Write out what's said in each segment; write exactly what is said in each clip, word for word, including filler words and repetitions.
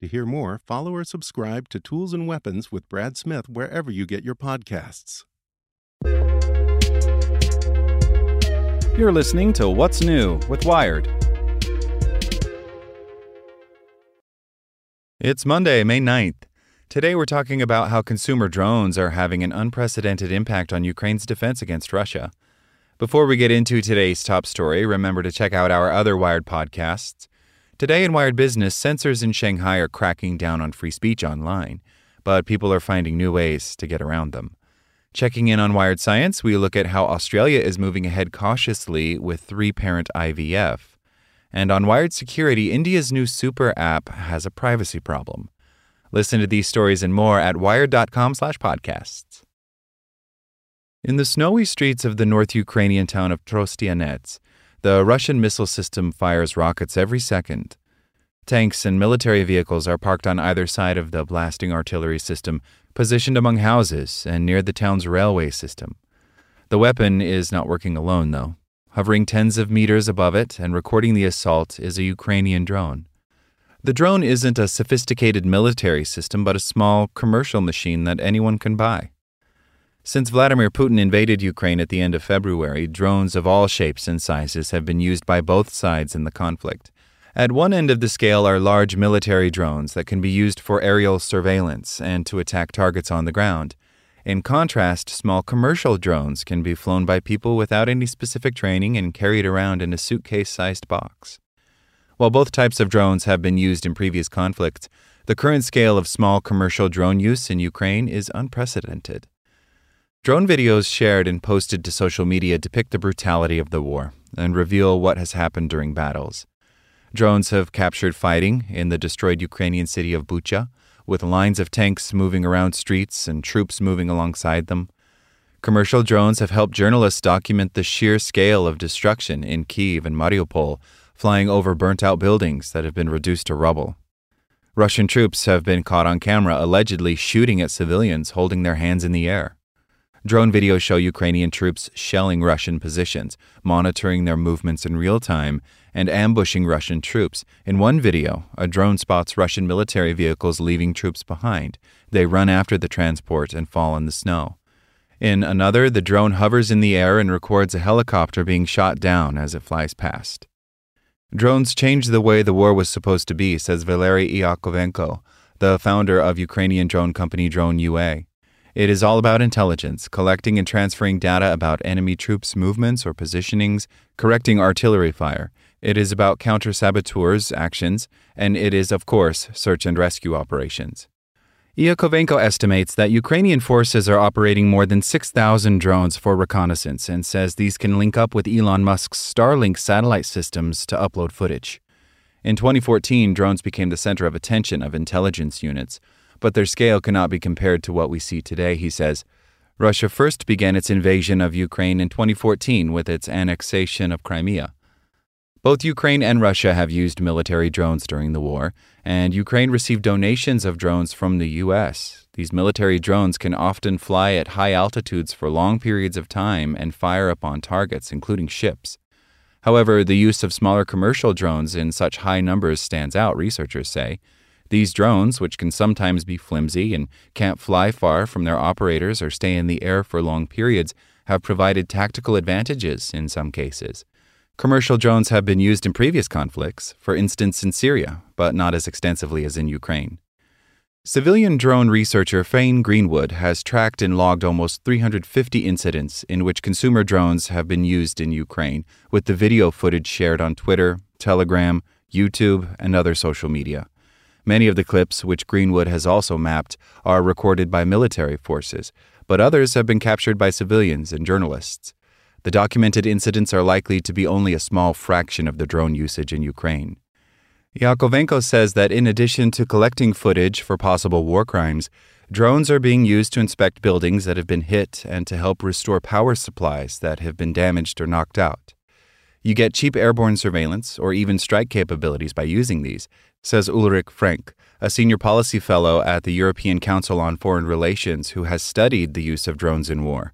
To hear more, follow or subscribe to Tools and Weapons with Brad Smith wherever you get your podcasts. You're listening to What's New with Wired. It's Monday, May ninth. Today we're talking about how consumer drones are having an unprecedented impact on Ukraine's defense against Russia. Before we get into today's top story, remember to check out our other Wired podcasts. Today in Wired Business, censors in Shanghai are cracking down on free speech online, but people are finding new ways to get around them. Checking in on Wired Science, we look at how Australia is moving ahead cautiously with three-parent I V F. And on Wired Security, India's new super app has a privacy problem. Listen to these stories and more at wired.com slash podcasts. In the snowy streets of the North Ukrainian town of Trostyanets, the Russian missile system fires rockets every second. Tanks and military vehicles are parked on either side of the blasting artillery system, positioned among houses and near the town's railway system. The weapon is not working alone, though. Hovering tens of meters above it and recording the assault is a Ukrainian drone. The drone isn't a sophisticated military system, but a small commercial machine that anyone can buy. Since Vladimir Putin invaded Ukraine at the end of February, drones of all shapes and sizes have been used by both sides in the conflict. At one end of the scale are large military drones that can be used for aerial surveillance and to attack targets on the ground. In contrast, small commercial drones can be flown by people without any specific training and carried around in a suitcase-sized box. While both types of drones have been used in previous conflicts, the current scale of small commercial drone use in Ukraine is unprecedented. Drone videos shared and posted to social media depict the brutality of the war and reveal what has happened during battles. Drones have captured fighting in the destroyed Ukrainian city of Bucha, with lines of tanks moving around streets and troops moving alongside them. Commercial drones have helped journalists document the sheer scale of destruction in Kyiv and Mariupol, flying over burnt-out buildings that have been reduced to rubble. Russian troops have been caught on camera allegedly shooting at civilians holding their hands in the air. Drone videos show Ukrainian troops shelling Russian positions, monitoring their movements in real time, and ambushing Russian troops. In one video, a drone spots Russian military vehicles leaving troops behind. They run after the transport and fall in the snow. In another, the drone hovers in the air and records a helicopter being shot down as it flies past. Drones changed the way the war was supposed to be, says Valeriy Iakovenko, the founder of Ukrainian drone company Drone U A. It is all about intelligence, collecting and transferring data about enemy troops' movements or positionings, correcting artillery fire. It is about counter-saboteurs' actions, and it is, of course, search and rescue operations. Iakovenko estimates that Ukrainian forces are operating more than six thousand drones for reconnaissance and says these can link up with Elon Musk's Starlink satellite systems to upload footage. In twenty fourteen, drones became the center of attention of intelligence units, but their scale cannot be compared to what we see today, he says. Russia first began its invasion of Ukraine in twenty fourteen with its annexation of Crimea. Both Ukraine and Russia have used military drones during the war, and Ukraine received donations of drones from the U S. These military drones can often fly at high altitudes for long periods of time and fire upon targets, including ships. However, the use of smaller commercial drones in such high numbers stands out, researchers say. These drones, which can sometimes be flimsy and can't fly far from their operators or stay in the air for long periods, have provided tactical advantages in some cases. Commercial drones have been used in previous conflicts, for instance in Syria, but not as extensively as in Ukraine. Civilian drone researcher Faine Greenwood has tracked and logged almost three hundred fifty incidents in which consumer drones have been used in Ukraine, with the video footage shared on Twitter, Telegram, YouTube, and other social media. Many of the clips, which Greenwood has also mapped, are recorded by military forces, but others have been captured by civilians and journalists. The documented incidents are likely to be only a small fraction of the drone usage in Ukraine. Iakovenko says that in addition to collecting footage for possible war crimes, drones are being used to inspect buildings that have been hit and to help restore power supplies that have been damaged or knocked out. You get cheap airborne surveillance or even strike capabilities by using these, says Ulrich Frank, a senior policy fellow at the European Council on Foreign Relations who has studied the use of drones in war.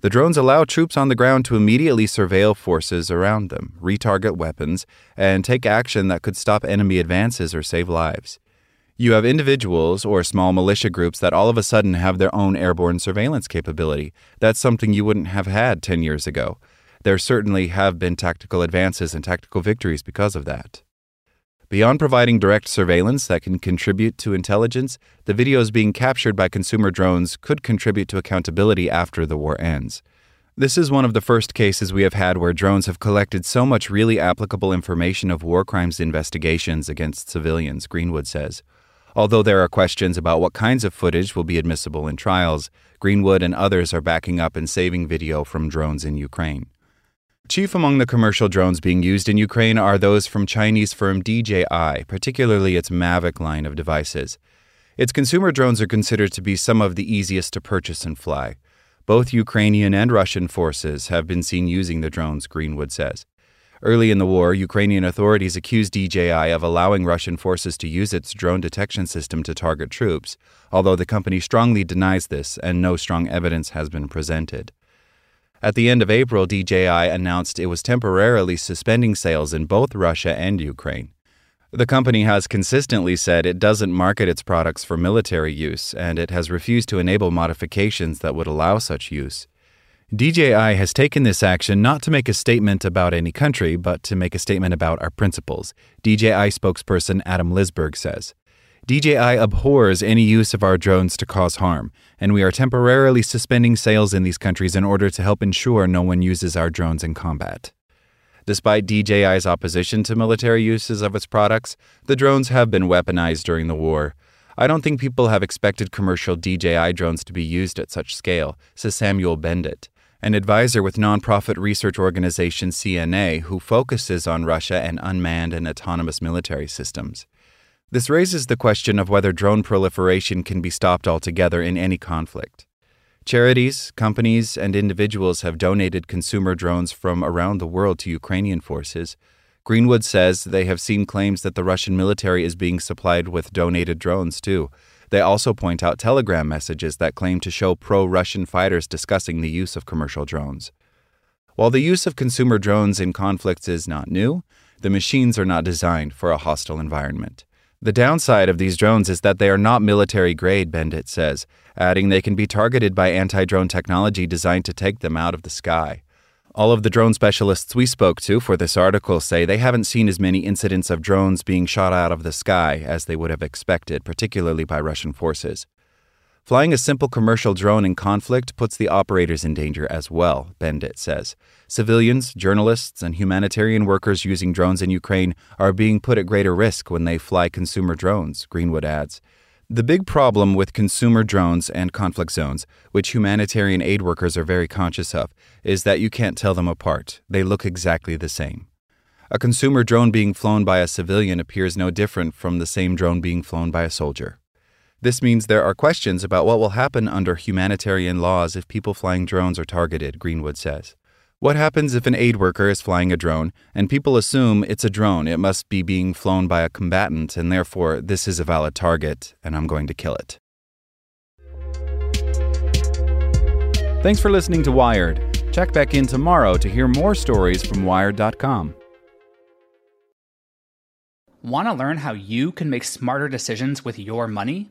The drones allow troops on the ground to immediately surveil forces around them, retarget weapons, and take action that could stop enemy advances or save lives. You have individuals or small militia groups that all of a sudden have their own airborne surveillance capability. That's something you wouldn't have had ten years ago. There certainly have been tactical advances and tactical victories because of that. Beyond providing direct surveillance that can contribute to intelligence, the videos being captured by consumer drones could contribute to accountability after the war ends. This is one of the first cases we have had where drones have collected so much really applicable information of war crimes investigations against civilians, Greenwood says. Although there are questions about what kinds of footage will be admissible in trials, Greenwood and others are backing up and saving video from drones in Ukraine. Chief among the commercial drones being used in Ukraine are those from Chinese firm D J I, particularly its Mavic line of devices. Its consumer drones are considered to be some of the easiest to purchase and fly. Both Ukrainian and Russian forces have been seen using the drones, Greenwood says. Early in the war, Ukrainian authorities accused D J I of allowing Russian forces to use its drone detection system to target troops, although the company strongly denies this and no strong evidence has been presented. At the end of April, D J I announced it was temporarily suspending sales in both Russia and Ukraine. The company has consistently said it doesn't market its products for military use, and it has refused to enable modifications that would allow such use. D J I has taken this action not to make a statement about any country, but to make a statement about our principles, D J I spokesperson Adam Lisberg says. D J I abhors any use of our drones to cause harm, and we are temporarily suspending sales in these countries in order to help ensure no one uses our drones in combat. Despite D J I's opposition to military uses of its products, the drones have been weaponized during the war. I don't think people have expected commercial D J I drones to be used at such scale, says Samuel Bendit, an advisor with nonprofit research organization C N A who focuses on Russia and unmanned and autonomous military systems. This raises the question of whether drone proliferation can be stopped altogether in any conflict. Charities, companies, and individuals have donated consumer drones from around the world to Ukrainian forces. Greenwood says they have seen claims that the Russian military is being supplied with donated drones, too. They also point out Telegram messages that claim to show pro-Russian fighters discussing the use of commercial drones. While the use of consumer drones in conflicts is not new, the machines are not designed for a hostile environment. The downside of these drones is that they are not military-grade, Bendit says, adding they can be targeted by anti-drone technology designed to take them out of the sky. All of the drone specialists we spoke to for this article say they haven't seen as many incidents of drones being shot out of the sky as they would have expected, particularly by Russian forces. Flying a simple commercial drone in conflict puts the operators in danger as well, Bendit says. Civilians, journalists, and humanitarian workers using drones in Ukraine are being put at greater risk when they fly consumer drones, Greenwood adds. The big problem with consumer drones and conflict zones, which humanitarian aid workers are very conscious of, is that you can't tell them apart. They look exactly the same. A consumer drone being flown by a civilian appears no different from the same drone being flown by a soldier. This means there are questions about what will happen under humanitarian laws if people flying drones are targeted, Greenwood says. What happens if an aid worker is flying a drone, and people assume it's a drone, it must be being flown by a combatant, and therefore this is a valid target, and I'm going to kill it. Thanks for listening to Wired. Check back in tomorrow to hear more stories from Wired dot com. Want to learn how you can make smarter decisions with your money?